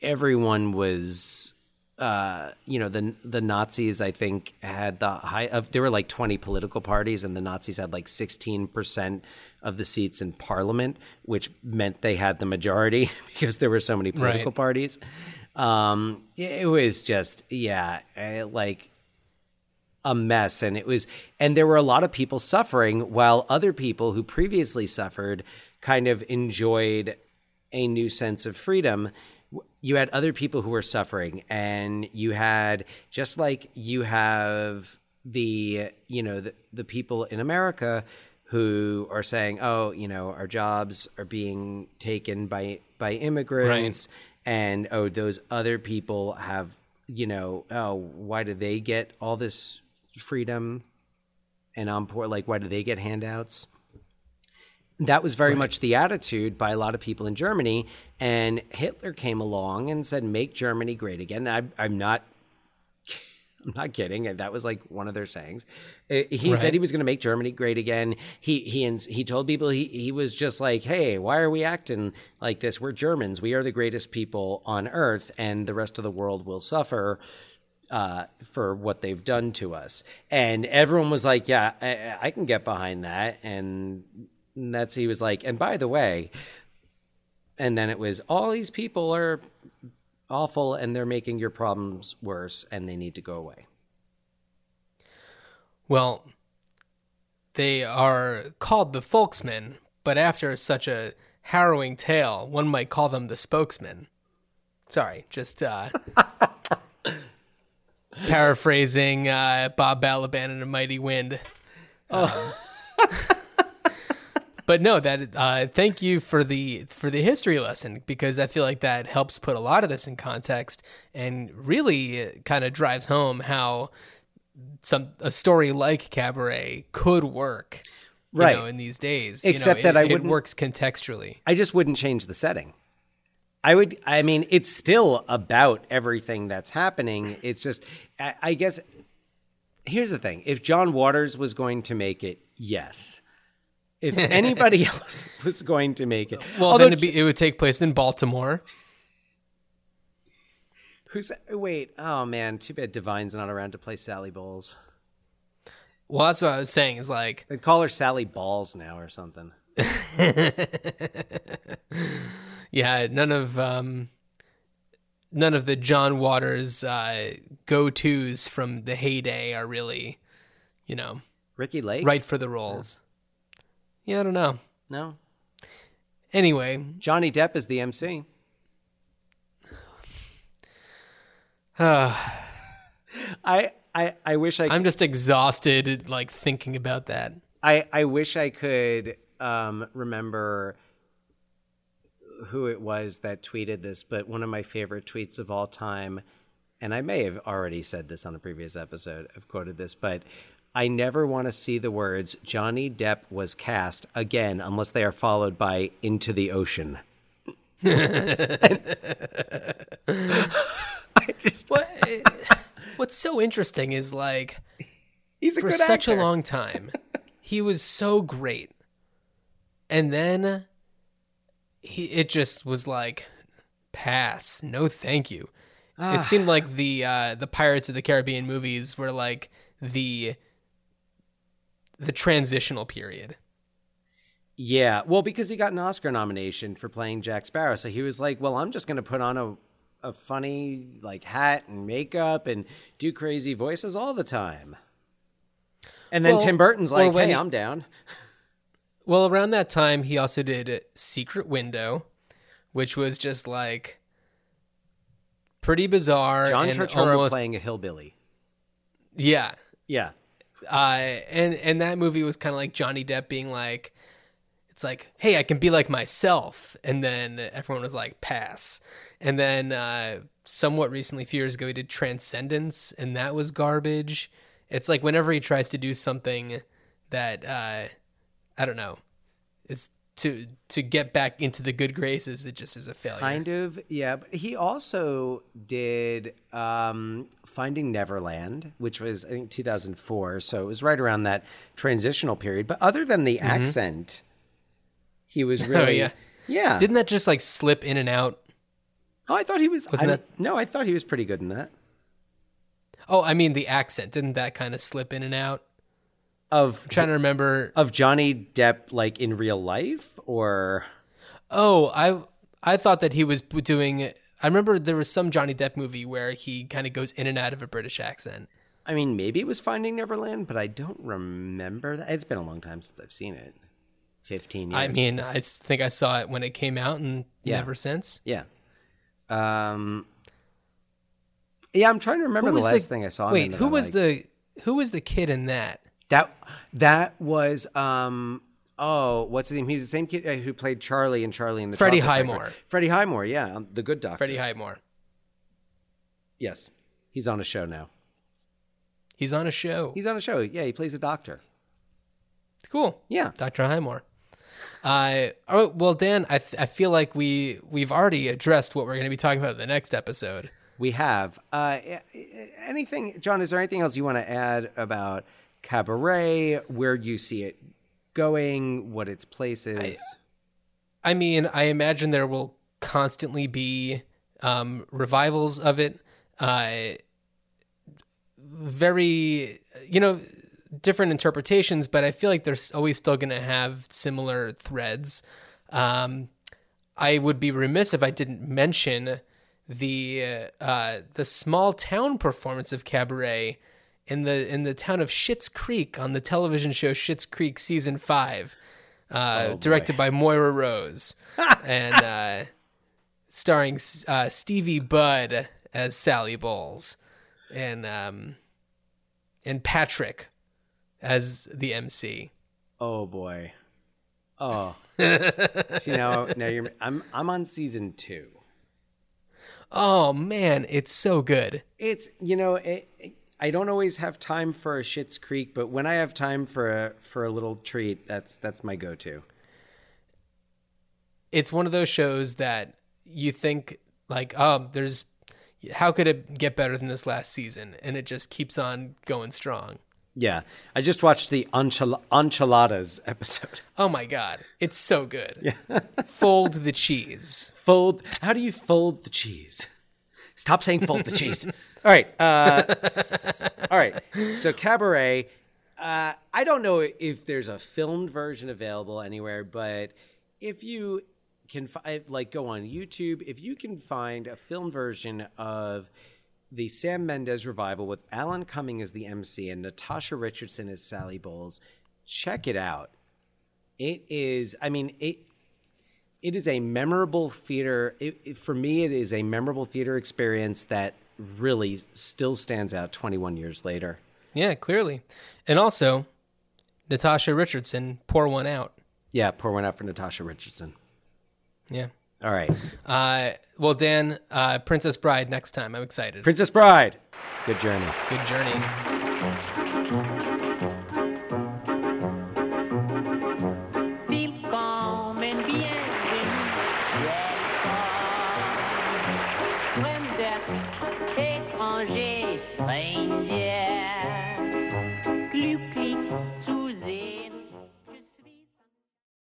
everyone was uh, you know, the the Nazis, I think, had the high of, there were like twenty political parties, and the Nazis had like sixteen percent of the seats in parliament, which meant they had the majority because there were so many political right. parties. Um, it was just, yeah, like a mess. And it was, and there were a lot of people suffering while other people who previously suffered kind of enjoyed a new sense of freedom. You had other people who were suffering, and you had, just like you have the, you know, the, the people in America who are saying, oh, you know, our jobs are being taken by, by immigrants. Right. And, oh, those other people have, you know, oh, why do they get all this freedom? And I'm poor, like, why do they get handouts? That was very right. much the attitude by a lot of people in Germany. And Hitler came along and said, make Germany great again. I, I'm not I'm not kidding. That was like one of their sayings. He right. said he was going to make Germany great again. He he he told people he, he was just like, hey, why are we acting like this? We're Germans. We are the greatest people on earth, and the rest of the world will suffer uh, for what they've done to us. And everyone was like, yeah, I, I can get behind that. And that's, he was like, and by the way, and then it was, all these people are awful, and they're making your problems worse, and they need to go away. Well, they are called the folksmen, but after such a harrowing tale, one might call them the spokesmen. Sorry, just uh, paraphrasing uh, Bob Balaban in A Mighty Wind. Oh. Um, But no, that uh, thank you for the for the history lesson, because I feel like that helps put a lot of this in context and really kind of drives home how some a story like Cabaret could work, you right know, in these days. Except you know, that it, I it works contextually. I just wouldn't change the setting. I would. I mean, it's still about everything that's happening. It's just, I, I guess, here's the thing: if John Waters was going to make it, yes. If anybody else was going to make it, well, although, then it'd be, it would take place in Baltimore. Who's wait? Oh man, too bad Divine's not around to play Sally Bowles. Well, that's what I was saying. Is like they call her Sally Balls now or something. Yeah, none of um, none of the John Waters uh, go-tos from the heyday are really, you know, Ricky Lake right for the roles. Yeah. Yeah, I don't know. No. Anyway. Johnny Depp is the M C. I I I wish I could. I'm just exhausted, like, thinking about that. I, I wish I could um, remember who it was that tweeted this, but one of my favorite tweets of all time, and I may have already said this on a previous episode, I've quoted this, but I never want to see the words Johnny Depp was cast again unless they are followed by Into the Ocean. I just, what, what's so interesting is like he's a for good such actor. a long time, he was so great. And then he it just was like, pass, no thank you. Ah. It seemed like the uh, the Pirates of the Caribbean movies were like the... the transitional period. Yeah. Well, because he got an Oscar nomination for playing Jack Sparrow. So he was like, well, I'm just going to put on a, a funny like hat and makeup and do crazy voices all the time. And then well, Tim Burton's like, well, hey, I'm down. Well, around that time, he also did Secret Window, which was just like pretty bizarre. John and Turturro almost... playing a hillbilly. Yeah. Yeah. Uh, and, and that movie was kind of like Johnny Depp being like, it's like, hey, I can be like myself. And then everyone was like, pass. And then uh, somewhat recently, a few years ago, he did Transcendence, and that was garbage. It's like whenever he tries to do something that, uh, I don't know, is to to get back into the good graces, it just is a failure. Kind of, yeah. But he also did um, Finding Neverland, which was, I think, two thousand four. So it was right around that transitional period. But other than the mm-hmm. accent, he was really... Oh, yeah. Yeah. Didn't that just, like, slip in and out? Oh, I thought he was... Wasn't I, that... No, I thought he was pretty good in that. Oh, I mean the accent. Didn't that kind of slip in and out? Of I'm trying to remember of Johnny Depp, like in real life, or oh, I I thought that he was doing. I remember there was some Johnny Depp movie where he kind of goes in and out of a British accent. I mean, maybe it was Finding Neverland, but I don't remember that. It's been a long time since I've seen it. Fifteen years. I mean, I think I saw it when it came out, and yeah. never since. Yeah. Um. Yeah, I'm trying to remember the last the, thing I saw. Wait, who was the who was the kid in that? That that was um oh what's his name? He's the same kid who played Charlie in Charlie and the Freddie Highmore. Freddie Highmore, yeah, the Good Doctor. Freddie Highmore. Yes, he's on a show now. He's on a show. He's on a show. Yeah, he plays a doctor. Cool. Yeah, Doctor Highmore. Uh, oh, well, Dan, I th- I feel like we we've already addressed what we're going to be talking about in the next episode. We have uh, anything, John? Is there anything else you want to add about Cabaret, where you see it going, what its place is? I, I mean, I imagine there will constantly be um, revivals of it. Uh, very, you know, different interpretations, but I feel like they're always still going to have similar threads. Um, I would be remiss if I didn't mention the uh, the small town performance of Cabaret in the in the town of Schitt's Creek on the television show Schitt's Creek season five, uh, oh directed by Moira Rose, and uh, starring uh, Stevie Budd as Sally Bowles, and um, and Patrick as the M C. Oh boy, oh, see now now you're I'm I'm on season two. Oh man, it's so good. It's you know it. it I don't always have time for a Schitt's Creek, but when I have time for a for a little treat, that's that's my go-to. It's one of those shows that you think like, oh, there's how could it get better than this last season, and it just keeps on going strong. Yeah, I just watched the enchil- enchiladas episode. Oh my god, it's so good. Yeah. Fold the cheese. Fold. How do you fold the cheese? Stop saying fold the cheese. All right. Uh, all right. So Cabaret, uh, I don't know if there's a filmed version available anywhere, but if you can fi- like go on YouTube, if you can find a film version of the Sam Mendes revival with Alan Cumming as the M C and Natasha Richardson as Sally Bowles, check it out. It is, I mean, it. It is a memorable theater. It, it, for me, it is a memorable theater experience that really still stands out twenty-one years later. Yeah, clearly. And also, Natasha Richardson, pour one out. Yeah, pour one out for Natasha Richardson. Yeah. All right. Uh, well, Dan, uh, Princess Bride next time. I'm excited. Princess Bride. Good journey. Good journey. Strange, yeah.